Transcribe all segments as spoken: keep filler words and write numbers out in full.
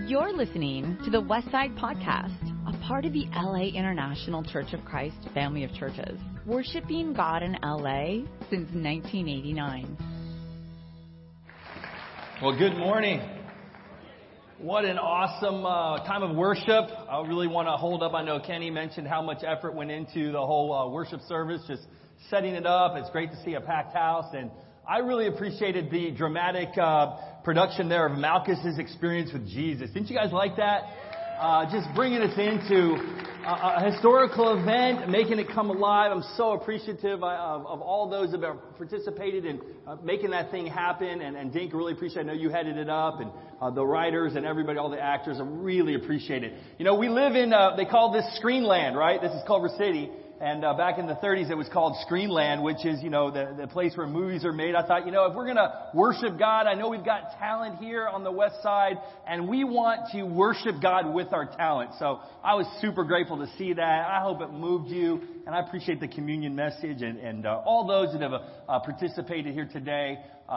You're listening to the Westside Podcast, a part of the L A International Church of Christ family of churches, worshiping God in L A since nineteen eighty-nine. Well, good morning. What an awesome uh, time of worship. I really want to hold up. I know Kenny mentioned how much effort went into the whole uh, worship service, just setting it up. It's great to see a packed house, and I really appreciated the dramatic uh, production there of Malchus' experience with Jesus. Didn't you guys like that? Uh, just bringing us into a, a historical event, making it come alive. I'm so appreciative of, of all those that have participated in uh, making that thing happen. And, and Dink, really appreciate it. I know you headed it up, and uh, the writers and everybody, all the actors. I really appreciate it. You know, we live in, uh, they call this Screenland, right? This is Culver City. And uh, back in the thirties, it was called Screenland, which is, you know, the, the place where movies are made. I thought, you know, if we're going to worship God, I know we've got talent here on the West Side, and we want to worship God with our talent. So I was super grateful to see that. I hope it moved you, and I appreciate the communion message and, and uh, all those that have uh, participated here today. Uh,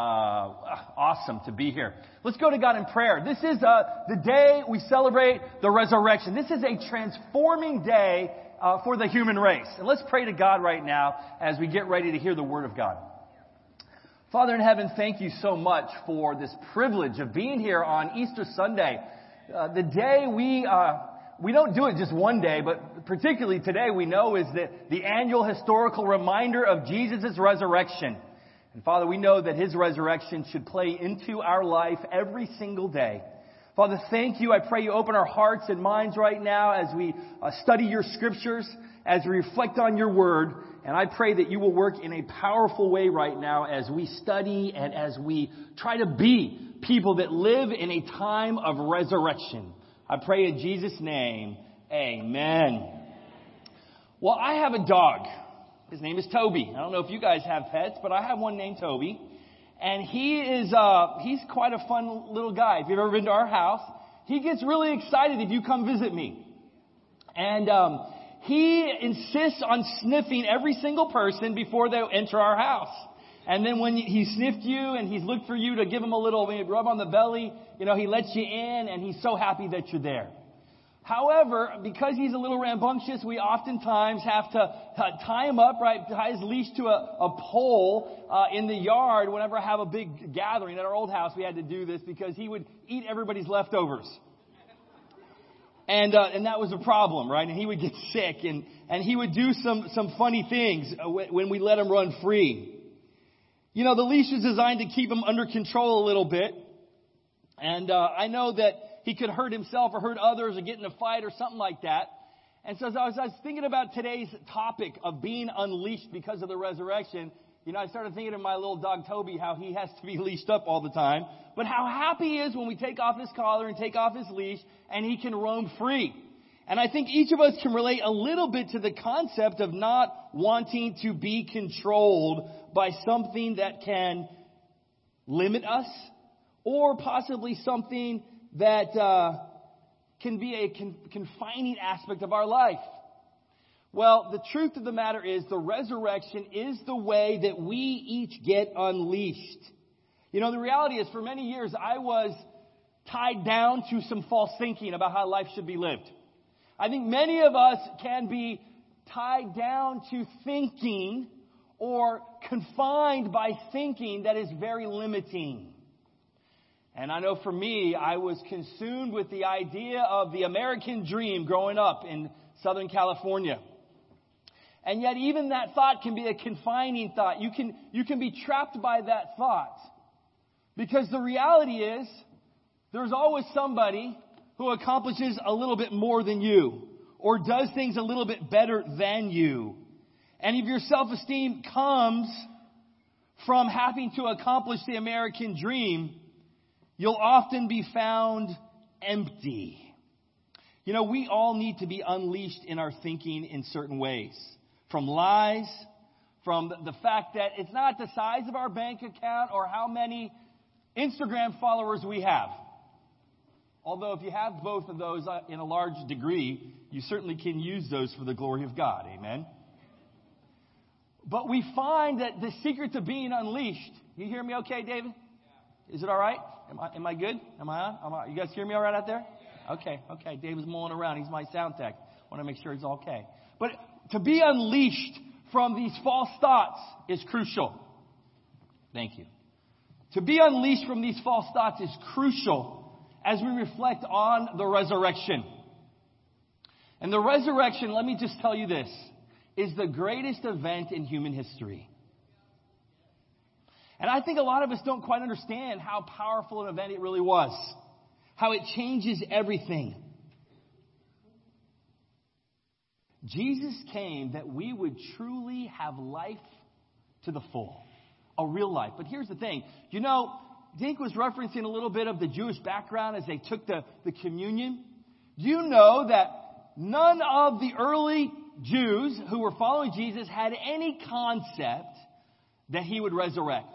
awesome to be here. Let's go to God in prayer. This is uh, the day we celebrate the resurrection. This is a transforming day Uh, for the human race. And let's pray to God right now as we get ready to hear the Word of God. Father in heaven, thank you so much for this privilege of being here on Easter Sunday. Uh, the day we, uh, we don't do it just one day, but particularly today we know is the, the annual historical reminder of Jesus' resurrection. And Father, we know that His resurrection should play into our life every single day. Father, thank you. I pray you open our hearts and minds right now as we uh, study your scriptures, as we reflect on your word. And I pray that you will work in a powerful way right now as we study and as we try to be people that live in a time of resurrection. I pray in Jesus' name. Amen. Well, I have a dog. His name is Toby. I don't know if you guys have pets, but I have one named Toby. And he is, uh, he's quite a fun little guy. If you've ever been to our house, he gets really excited if you come visit me. And, um, he insists on sniffing every single person before they enter our house. And then when he sniffed you and he's looked for you to give him a little rub on the belly, you know, he lets you in and he's so happy that you're there. However, because he's a little rambunctious, we oftentimes have to uh, tie him up, right, tie his leash to a, a pole uh, in the yard. Whenever I have a big gathering at our old house, we had to do this because he would eat everybody's leftovers. And uh, and that was a problem, right? And he would get sick, and, and he would do some, some funny things when we let him run free. You know, the leash is designed to keep him under control a little bit. And uh, I know that he could hurt himself or hurt others or get in a fight or something like that. And so as I was, I was thinking about today's topic of being unleashed because of the resurrection, you know, I started thinking of my little dog Toby, how he has to be leashed up all the time. But how happy he is when we take off his collar and take off his leash and he can roam free. And I think each of us can relate a little bit to the concept of not wanting to be controlled by something that can limit us or possibly something that uh, can be a con- confining aspect of our life. Well, the truth of the matter is the resurrection is the way that we each get unleashed. You know, the reality is for many years I was tied down to some false thinking about how life should be lived. I think many of us can be tied down to thinking or confined by thinking that is very limiting. And I know for me, I was consumed with the idea of the American dream growing up in Southern California. And yet even that thought can be a confining thought. You can, you can be trapped by that thought. Because the reality is, there's always somebody who accomplishes a little bit more than you. Or does things a little bit better than you. And if your self-esteem comes from having to accomplish the American dream, you'll often be found empty. You know, we all need to be unleashed in our thinking in certain ways. From lies, from the fact that it's not the size of our bank account or how many Instagram followers we have. Although if you have both of those in a large degree, you certainly can use those for the glory of God. Amen. But we find that the secret to being unleashed, you hear me okay, David? Is it all right? Am I, am I good? Am I on? Am I, you guys hear me all right out there? Okay, okay. David's mulling around. He's my sound tech. I want to make sure he's okay. But to be unleashed from these false thoughts is crucial. Thank you. To be unleashed from these false thoughts is crucial as we reflect on the resurrection. And the resurrection, let me just tell you this, is the greatest event in human history. And I think a lot of us don't quite understand how powerful an event it really was, how it changes everything. Jesus came that we would truly have life to the full, a real life. But here's the thing. You know, Dink was referencing a little bit of the Jewish background as they took the, the communion. You know that none of the early Jews who were following Jesus had any concept that he would resurrect.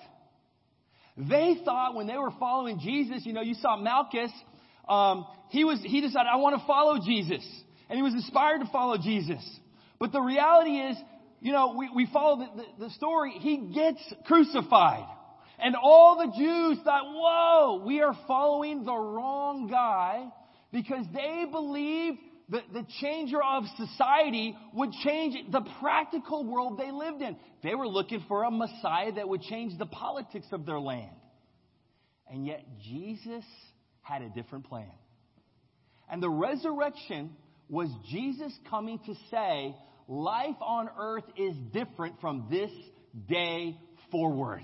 They thought when they were following Jesus, you know, you saw Malchus, um, he was he decided, I want to follow Jesus. And he was inspired to follow Jesus. But the reality is, you know, we, we follow the, the, the story. He gets crucified. And all the Jews thought, whoa, we are following the wrong guy, because they believed that the changer of society would change the practical world they lived in. They were looking for a Messiah that would change the politics of their land. And yet Jesus had a different plan. And the resurrection was Jesus coming to say, life on earth is different from this day forward.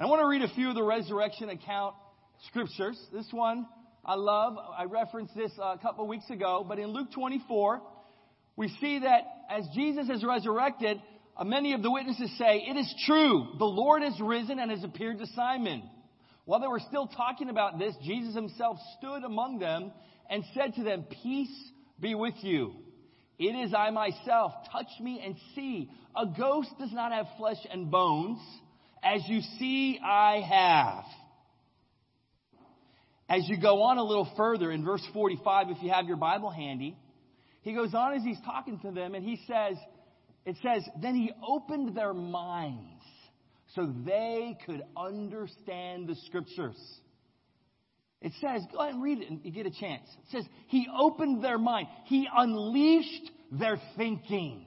And I want to read a few of the resurrection account scriptures. This one I love. I referenced this a couple of weeks ago. But in Luke twenty-four, we see that as Jesus is resurrected, many of the witnesses say, it is true, the Lord has risen and has appeared to Simon. While they were still talking about this, Jesus himself stood among them and said to them, peace be with you. It is I myself. Touch me and see. A ghost does not have flesh and bones. As you see, I have. As you go on a little further in verse forty-five, if you have your Bible handy, he goes on as he's talking to them, and he says, it says, then he opened their minds so they could understand the scriptures. It says, go ahead and read it and you get a chance. It says, he opened their mind. He unleashed their thinking.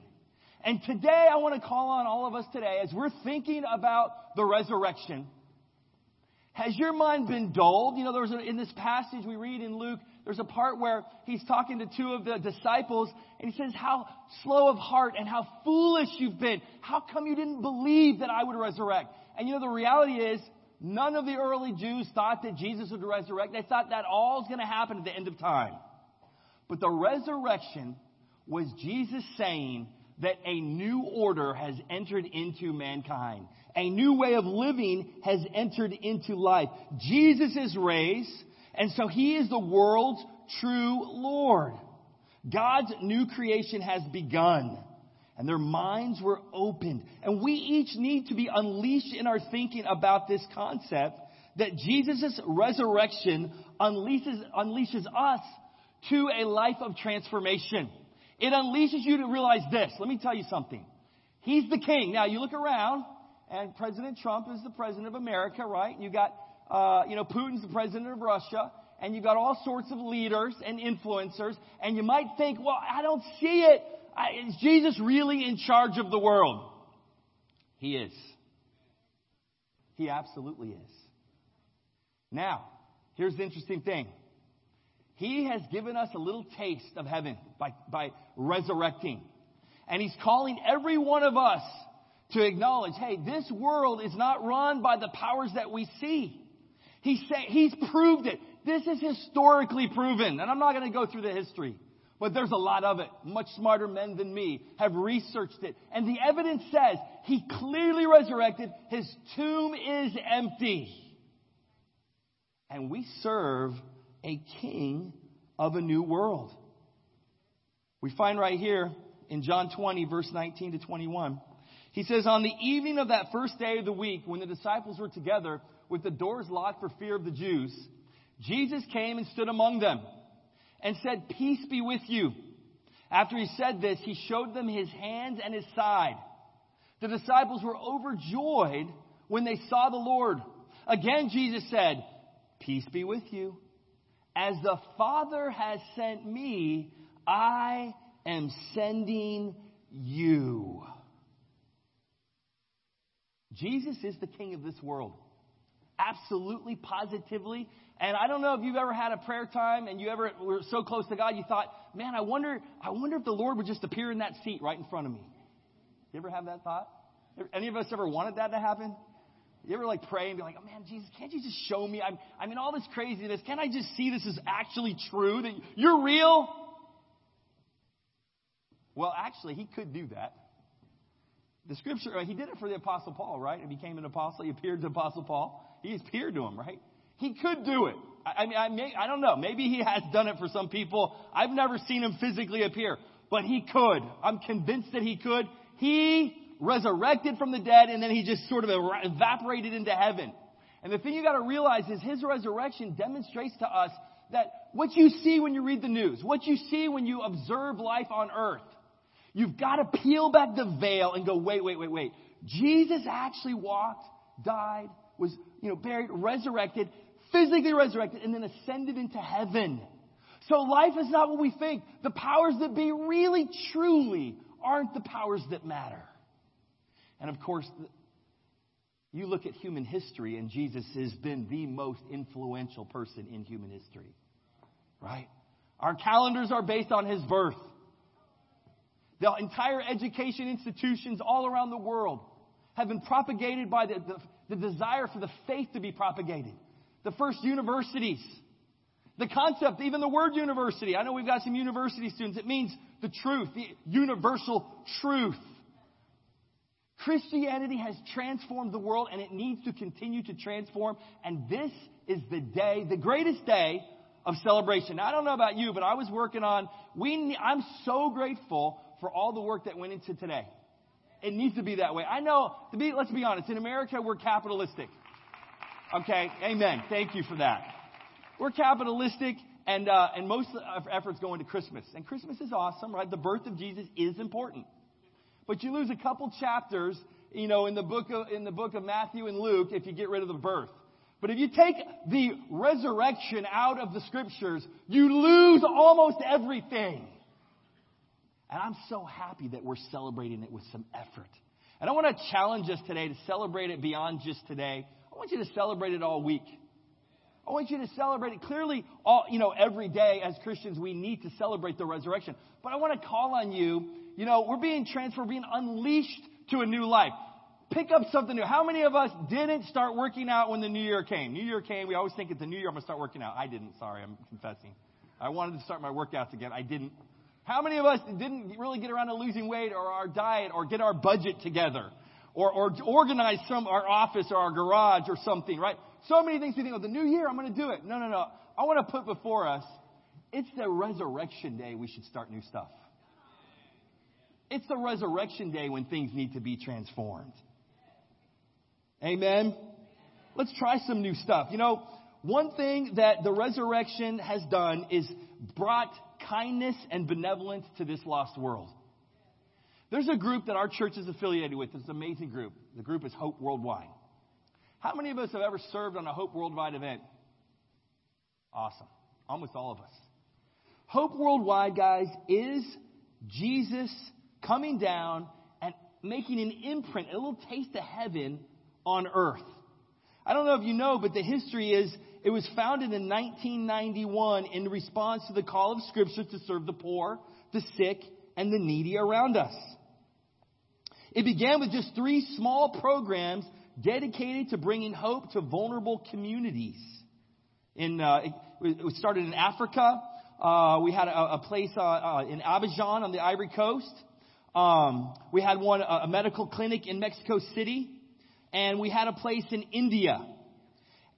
And today, I want to call on all of us today, as we're thinking about the resurrection, has your mind been dulled? You know, there's a, in this passage we read in Luke, there's a part where he's talking to two of the disciples, and he says, how slow of heart and how foolish you've been. How come you didn't believe that I would resurrect? And you know, the reality is, none of the early Jews thought that Jesus would resurrect. They thought that all is going to happen at the end of time. But the resurrection was Jesus saying that a new order has entered into mankind. A new way of living has entered into life. Jesus is raised, and so he is the world's true Lord. God's new creation has begun. And their minds were opened. And we each need to be unleashed in our thinking about this concept that Jesus' resurrection unleashes, unleashes us to a life of transformation. It unleashes you to realize this. Let me tell you something. He's the king. Now, you look around, and President Trump is the president of America, right? You got, uh, you know, Putin's the president of Russia. And you got all sorts of leaders and influencers. And you might think, well, I don't see it. I, is Jesus really in charge of the world? He is. He absolutely is. Now, here's the interesting thing. He has given us a little taste of heaven by, by resurrecting. And he's calling every one of us to acknowledge, hey, this world is not run by the powers that we see. He say, he's proved it. This is historically proven. And I'm not going to go through the history. But there's a lot of it. Much smarter men than me have researched it. And the evidence says he clearly resurrected. His tomb is empty. And we serve a king of a new world. We find right here in John twenty, verse nineteen to twenty-one. He says, on the evening of that first day of the week, when the disciples were together with the doors locked for fear of the Jews, Jesus came and stood among them and said, peace be with you. After he said this, he showed them his hands and his side. The disciples were overjoyed when they saw the Lord. Again, Jesus said, peace be with you. As the Father has sent me, I am sending you. Jesus is the king of this world. Absolutely, positively. And I don't know if you've ever had a prayer time and you ever were so close to God, you thought, man, I wonder, I wonder if the Lord would just appear in that seat right in front of me. You ever have that thought? Any of us ever wanted that to happen? You ever like pray and be like, oh man, Jesus, can't you just show me? I'm, I'm in all this craziness. Can't I just see this is actually true? That you're real? Well, actually, he could do that. The scripture, he did it for the Apostle Paul, right? He became an apostle. He appeared to Apostle Paul. He appeared to him, right? He could do it. I, I mean, I, may, I don't know. Maybe he has done it for some people. I've never seen him physically appear, but he could. I'm convinced that he could. He resurrected from the dead, and then he just sort of evaporated into heaven. And the thing you got to realize is his resurrection demonstrates to us that what you see when you read the news, what you see when you observe life on earth, you've got to peel back the veil and go, wait, wait, wait, wait. Jesus actually walked, died, was, you know, buried, resurrected, physically resurrected, and then ascended into heaven. So life is not what we think. The powers that be really, truly aren't the powers that matter. And of course, you look at human history, and Jesus has been the most influential person in human history, right? Our calendars are based on his birth. The entire education institutions all around the world have been propagated by the, the, the desire for the faith to be propagated. The first universities, the concept, even the word university. I know we've got some university students. It means the truth, the universal truth. Christianity has transformed the world, and it needs to continue to transform. And this is the day, the greatest day of celebration. Now, I don't know about you, but I was working on, we. I'm so grateful for all the work that went into today. It needs to be that way. I know, to be, let's be honest, in America, we're capitalistic. Okay, amen. Thank you for that. We're capitalistic, and uh, and most of our efforts go into Christmas. And Christmas is awesome, right? The birth of Jesus is important. But you lose a couple chapters, you know, in the book of, in the book of Matthew and Luke if you get rid of the birth. But if you take the resurrection out of the scriptures, you lose almost everything. And I'm so happy that we're celebrating it with some effort. And I want to challenge us today to celebrate it beyond just today. I want you to celebrate it all week. I want you to celebrate it clearly all, you know, every day as Christians we need to celebrate the resurrection. But I want to call on you, you know, we're being transferred, we're being unleashed to a new life. Pick up something new. How many of us didn't start working out when the new year came? New year came, we always think it's the new year, I'm going to start working out. I didn't, sorry, I'm confessing. I wanted to start my workouts again. I didn't. How many of us didn't really get around to losing weight or our diet or get our budget together or, or organize some our office or our garage or something, right? So many things we think, oh, the new year, I'm going to do it. No, no, no. I want to put before us, it's the resurrection day we should start new stuff. It's the resurrection day when things need to be transformed. Amen? Let's try some new stuff. You know, one thing that the resurrection has done is brought kindness and benevolence to this lost world. There's a group that our church is affiliated with. It's an amazing group. The group is Hope Worldwide. How many of us have ever served on a Hope Worldwide event? Awesome. Almost all of us. Hope Worldwide, guys, is Jesus coming down and making an imprint, a little taste of heaven on earth. I don't know if you know, but the history is it was founded in nineteen ninety-one in response to the call of Scripture to serve the poor, the sick, and the needy around us. It began with just three small programs dedicated to bringing hope to vulnerable communities. In uh, it, it was started in Africa. Uh, we had a, a place uh, uh, in Abidjan on the Ivory Coast. Um, we had one a medical clinic in Mexico City, and we had a place in India.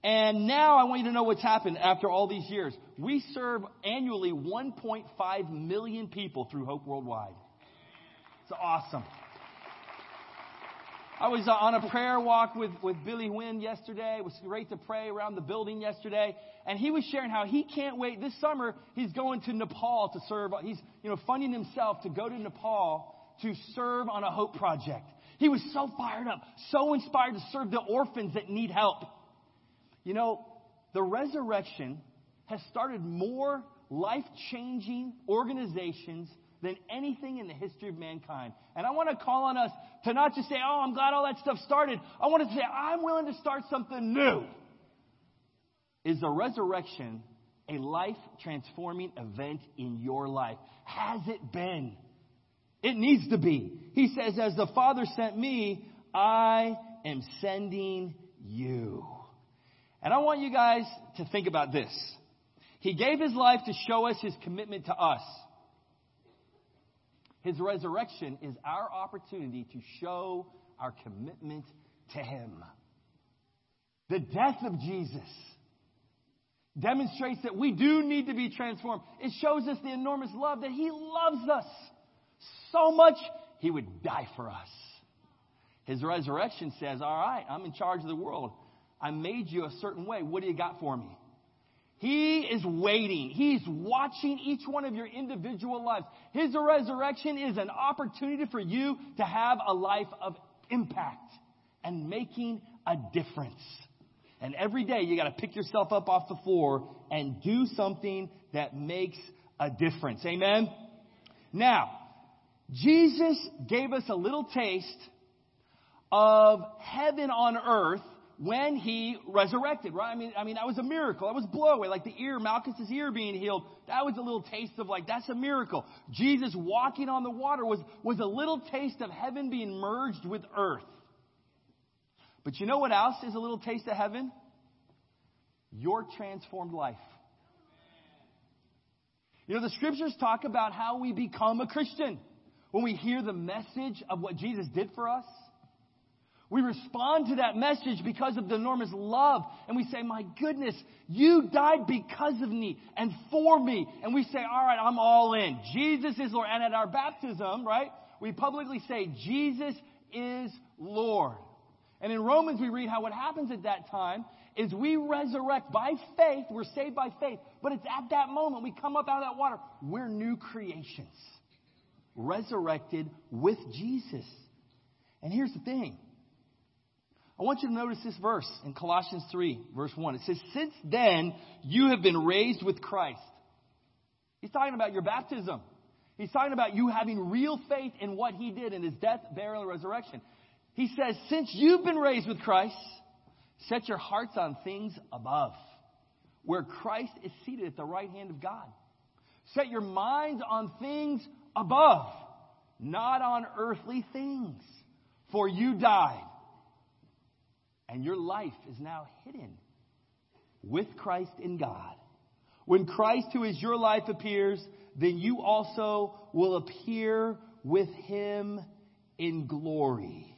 And now I want you to know what's happened after all these years. We serve annually one point five million people through Hope Worldwide. It's awesome. I was on a prayer walk with, with Billy Wynn yesterday. It was great to pray around the building yesterday. And he was sharing how he can't wait. This summer, he's going to Nepal to serve. He's, you know, funding himself to go to Nepal to serve on a Hope Project. He was so fired up, so inspired to serve the orphans that need help. You know, the resurrection has started more life-changing organizations than anything in the history of mankind. And I want to call on us to not just say, oh, I'm glad all that stuff started. I want to say, I'm willing to start something new. Is the resurrection a life-transforming event in your life? Has it been? It needs to be. He says, as the Father sent me, I am sending you. And I want you guys to think about this. He gave his life to show us his commitment to us. His resurrection is our opportunity to show our commitment to him. The death of Jesus demonstrates that we do need to be transformed. It shows us the enormous love that he loves us so much, he would die for us. His resurrection says, all right, I'm in charge of the world. I made you a certain way. What do you got for me? He is waiting. He's watching each one of your individual lives. His resurrection is an opportunity for you to have a life of impact and making a difference. And every day you got to pick yourself up off the floor and do something that makes a difference. Amen? Now, Jesus gave us a little taste of heaven on earth when he resurrected, right? I mean, I mean, that was a miracle. That was blow away, like the ear, Malchus' ear being healed. That was a little taste of like, that's a miracle. Jesus walking on the water was, was a little taste of heaven being merged with earth. But you know what else is a little taste of heaven? Your transformed life. You know, the scriptures talk about how we become a Christian. When we hear the message of what Jesus did for us, we respond to that message because of the enormous love. And we say, my goodness, you died because of me and for me. And we say, all right, I'm all in. Jesus is Lord. And at our baptism, right, we publicly say, Jesus is Lord. And in Romans, we read how what happens at that time is we resurrect by faith. We're saved by faith. But it's at that moment we come up out of that water. We're new creations, resurrected with Jesus. And here's the thing. I want you to notice this verse in Colossians three, verse one. It says, since then, you have been raised with Christ. He's talking about your baptism. He's talking about you having real faith in what he did in his death, burial, and resurrection. He says, since you've been raised with Christ, set your hearts on things above, where Christ is seated at the right hand of God. Set your minds on things above, not on earthly things. For you died, and your life is now hidden with Christ in God. When Christ, who is your life, appears, then you also will appear with him in glory.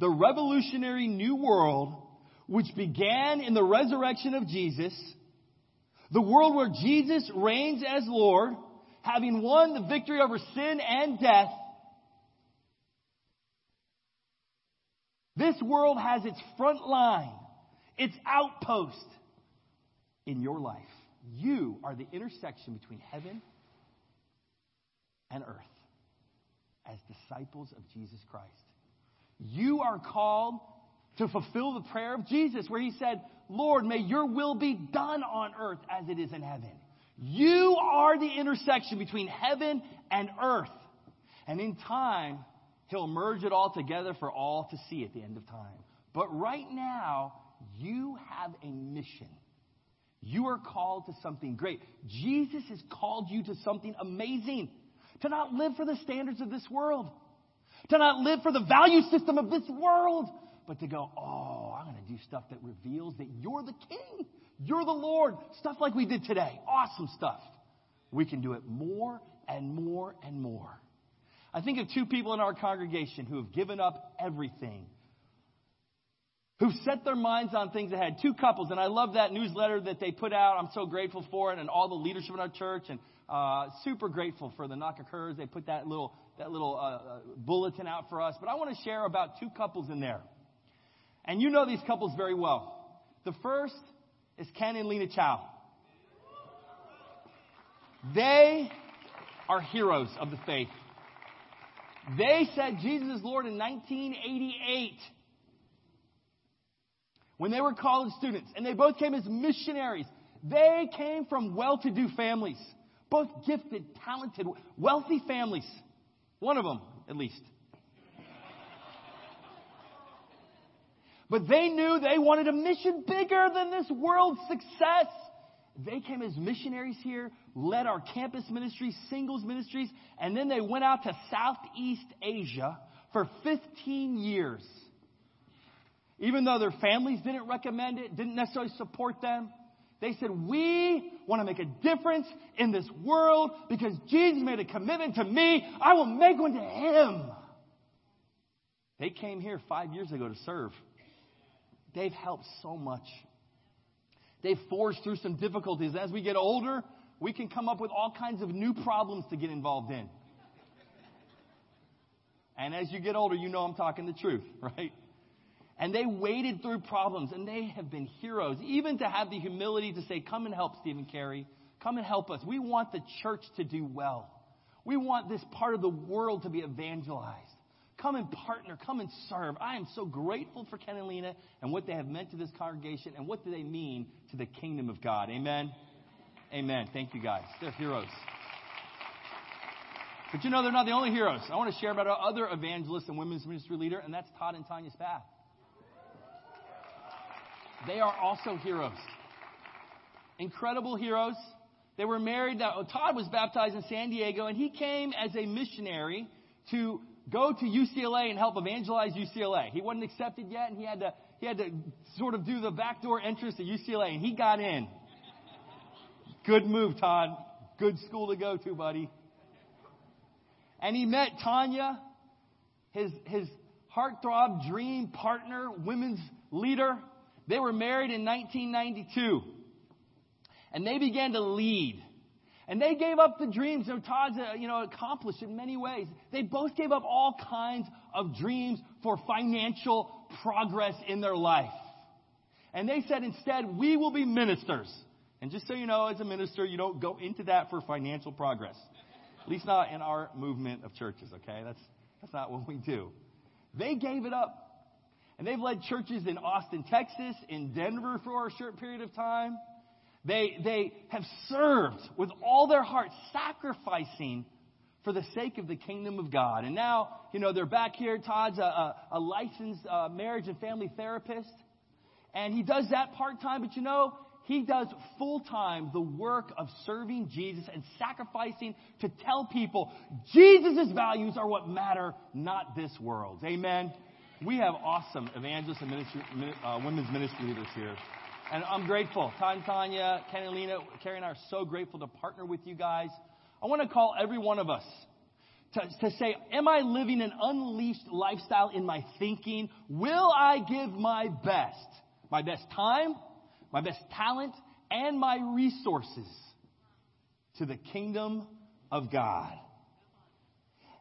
The revolutionary new world, which began in the resurrection of Jesus, the world where Jesus reigns as Lord, having won the victory over sin and death, this world has its front line, its outpost in your life. You are the intersection between heaven and earth as disciples of Jesus Christ. You are called to fulfill the prayer of Jesus where he said, Lord, may your will be done on earth as it is in heaven. You are the intersection between heaven and earth. And in time, he'll merge it all together for all to see at the end of time. But right now, you have a mission. You are called to something great. Jesus has called you to something amazing. To not live for the standards of this world. To not live for the value system of this world. But to go, oh, I'm going to do stuff that reveals that you're the king. You're the Lord. Stuff like we did today. Awesome stuff. We can do it more and more and more. I think of two people in our congregation who have given up everything, who've set their minds on things ahead. Two couples, and I love that newsletter that they put out. I'm so grateful for it, and all the leadership in our church, and uh, super grateful for the Knock Occurs. They put that little that little uh, bulletin out for us. But I want to share about two couples in there, and you know these couples very well. The first is Ken and Lena Chow. They are heroes of the faith. They said Jesus is Lord in nineteen eighty-eight. when they were college students, and they both came as missionaries. They came from well-to-do families, both gifted, talented, wealthy families. One of them, at least. But they knew they wanted a mission bigger than this world's success. They came as missionaries here, led our campus ministries, singles ministries, and then they went out to Southeast Asia for fifteen years. Even though their families didn't recommend it, didn't necessarily support them, they said, we want to make a difference in this world because Jesus made a commitment to me. I will make one to him. They came here five years ago to serve. They've helped so much. They've forged through some difficulties. As we get older, we can come up with all kinds of new problems to get involved in. And as you get older, you know I'm talking the truth, right? And they waded through problems, and they have been heroes, even to have the humility to say, come and help, Stephen Carey. Come and help us. We want the church to do well. We want this part of the world to be evangelized. Come and partner. Come and serve. I am so grateful for Ken and Lena and what they have meant to this congregation and what do they mean to the kingdom of God. Amen? Amen. Thank you, guys. They're heroes. But you know, they're not the only heroes. I want to share about our other evangelist and women's ministry leader, and that's Todd and Tanya Spath. They are also heroes. Incredible heroes. They were married. Now, Todd was baptized in San Diego, and he came as a missionary to go to U C L A and help evangelize U C L A. He wasn't accepted yet, and he had to he had to sort of do the backdoor entrance to U C L A, and he got in. Good move, Todd. Good school to go to, buddy. And he met Tanya, his his heartthrob dream partner, women's leader. They were married in nineteen ninety-two, and they began to lead. And they gave up the dreams that Todd's, you know, accomplished in many ways. They both gave up all kinds of dreams for financial progress in their life. And they said, instead, we will be ministers. And just so you know, as a minister, you don't go into that for financial progress. At least not in our movement of churches, okay? That's that's not what we do. They gave it up. And they've led churches in Austin, Texas, in Denver for a short period of time. They they have served with all their heart, sacrificing for the sake of the kingdom of God. And now, you know, they're back here. Todd's a, a, a licensed uh, marriage and family therapist. And he does that part-time. But, you know, he does full-time the work of serving Jesus and sacrificing to tell people Jesus' values are what matter, not this world's. Amen. We have awesome evangelists and ministry, uh, women's ministry leaders here. And I'm grateful. Todd and Tanya, Ken and Lena, Carrie and I are so grateful to partner with you guys. I want to call every one of us to, to say, am I living an unleashed lifestyle in my thinking? Will I give my best? My best time, my best talent, and my resources to the kingdom of God.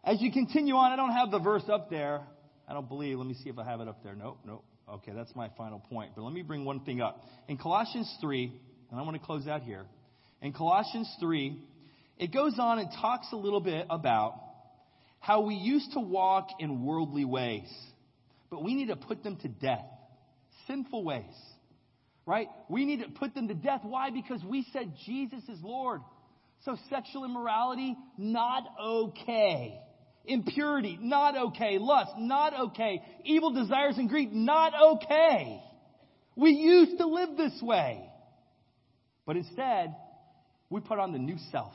As you continue on, I don't have the verse up there. I don't believe. Let me see if I have it up there. Nope, nope. Okay, that's my final point. But let me bring one thing up. In Colossians three, and I want to close out here. In Colossians three, it goes on and talks a little bit about how we used to walk in worldly ways, but we need to put them to death. Sinful ways, right? We need to put them to death. Why? Because we said Jesus is Lord. So sexual immorality, not okay. Impurity, not okay. Lust, not okay. Evil desires and greed, not okay. We used to live this way. But instead, we put on the new self.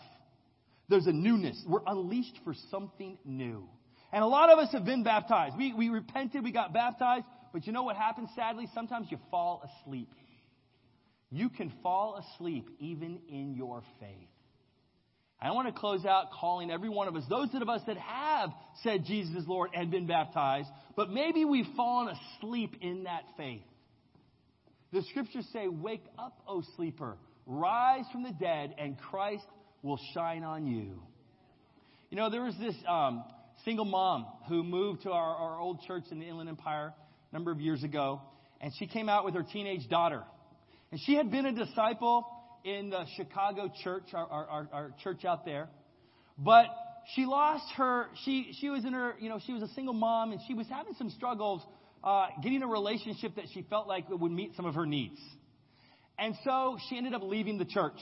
There's a newness. We're unleashed for something new. And a lot of us have been baptized. We we repented, we got baptized. But you know what happens, sadly? Sometimes you fall asleep. You can fall asleep even in your faith. I want to close out calling every one of us, those of us that have said Jesus is Lord and been baptized, but maybe we've fallen asleep in that faith. The scriptures say, wake up, O sleeper, rise from the dead, and Christ will shine on you. You know, there was this um, single mom who moved to our, our old church in the Inland Empire a number of years ago, and she came out with her teenage daughter. And she had been a disciple in the Chicago church, our, our, our church out there. But she lost her, she, she was in her, you know, she was a single mom, and she was having some struggles uh, getting a relationship that she felt like would meet some of her needs. And so she ended up leaving the church.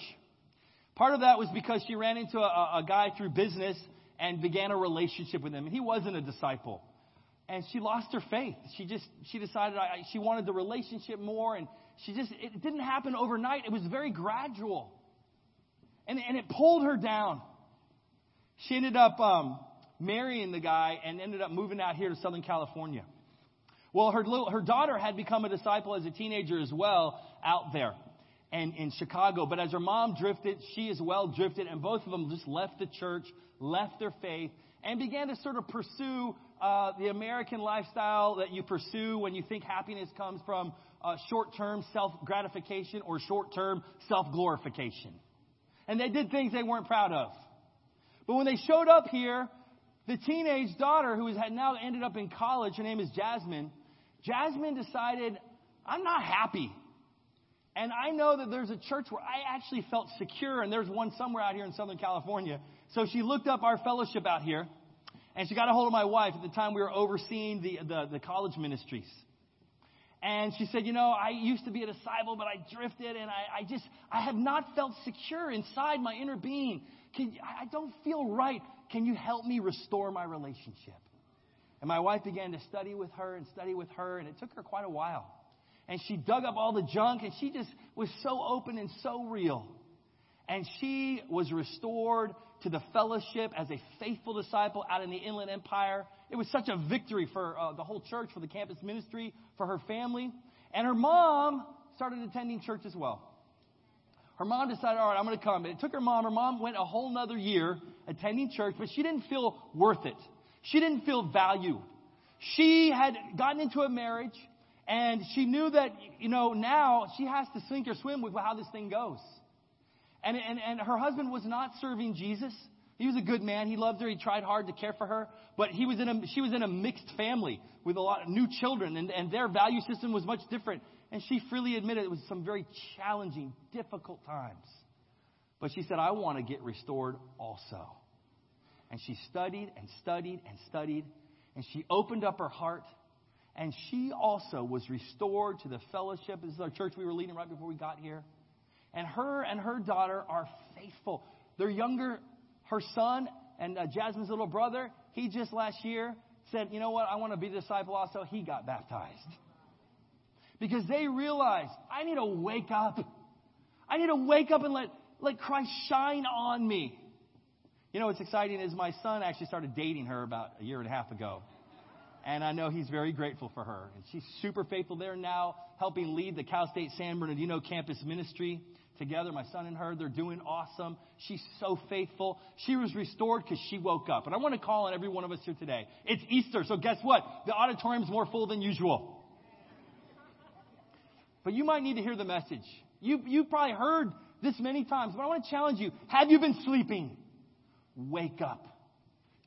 Part of that was because she ran into a, a guy through business and began a relationship with him. And he wasn't a disciple. And she lost her faith. She just, she decided I, she wanted the relationship more. And she just, it didn't happen overnight. It was very gradual. And, and it pulled her down. She ended up um, marrying the guy and ended up moving out here to Southern California. Well, her little, her daughter had become a disciple as a teenager as well out there and in Chicago. But as her mom drifted, she as well drifted. And both of them just left the church, left their faith, and began to sort of pursue uh, the American lifestyle that you pursue when you think happiness comes from uh, short-term self-gratification or short-term self-glorification. And they did things they weren't proud of. But when they showed up here, the teenage daughter who had now ended up in college, her name is Jasmine, Jasmine decided, I'm not happy. And I know that there's a church where I actually felt secure, and there's one somewhere out here in Southern California. So she looked up our fellowship out here, and she got a hold of my wife. At the time, we were overseeing the, the, the college ministries. And she said, you know, I used to be a disciple, but I drifted, and I, I just, I have not felt secure inside my inner being. Can, I don't feel right. Can you help me restore my relationship? And my wife began to study with her and study with her, and it took her quite a while. And she dug up all the junk, and she just was so open and so real. And she was restored to the fellowship as a faithful disciple out in the Inland Empire. It was such a victory for uh, the whole church, for the campus ministry, for her family. And her mom started attending church as well. Her mom decided, all right, I'm going to come. And it took her mom. Her mom went a whole nother year attending church, but she didn't feel worth it. She didn't feel valued. She had gotten into a marriage, and she knew that, you know, now she has to sink or swim with how this thing goes. And, and and her husband was not serving Jesus. He was a good man. He loved her. He tried hard to care for her. But he was in a, she was in a mixed family with a lot of new children, and, and their value system was much different. And she freely admitted it was some very challenging, difficult times. But she said, I want to get restored also. And she studied and studied and studied. And she opened up her heart. And she also was restored to the fellowship. This is our church we were leading right before we got here. And her and her daughter are faithful. Their younger, her son and uh, Jasmine's little brother, he just last year said, you know what, I want to be a disciple also. He got baptized. Because they realized, I need to wake up. I need to wake up and let, let Christ shine on me. You know what's exciting is my son actually started dating her about a year and a half ago. And I know he's very grateful for her. And she's super faithful there now, helping lead the Cal State San Bernardino campus ministry. Together, my son and her, they're doing awesome. She's so faithful. She was restored because she woke up. And I want to call on every one of us here today. It's Easter, so guess what? The auditorium's more full than usual. But you might need to hear the message. You, you probably heard this many times, but I want to challenge you. Have you been sleeping? Wake up.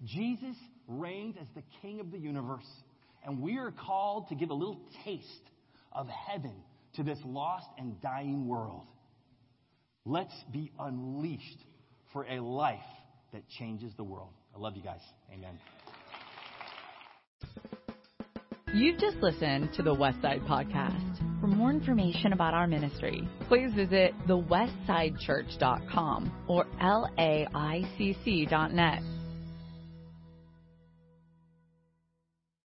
Jesus reigns as the King of the universe, and we are called to give a little taste of heaven to this lost and dying world. Let's be unleashed for a life that changes the world. I love you guys. Amen. You've just listened to the Westside Podcast. For more information about our ministry, please visit the westside church dot com or L A I C C dot net.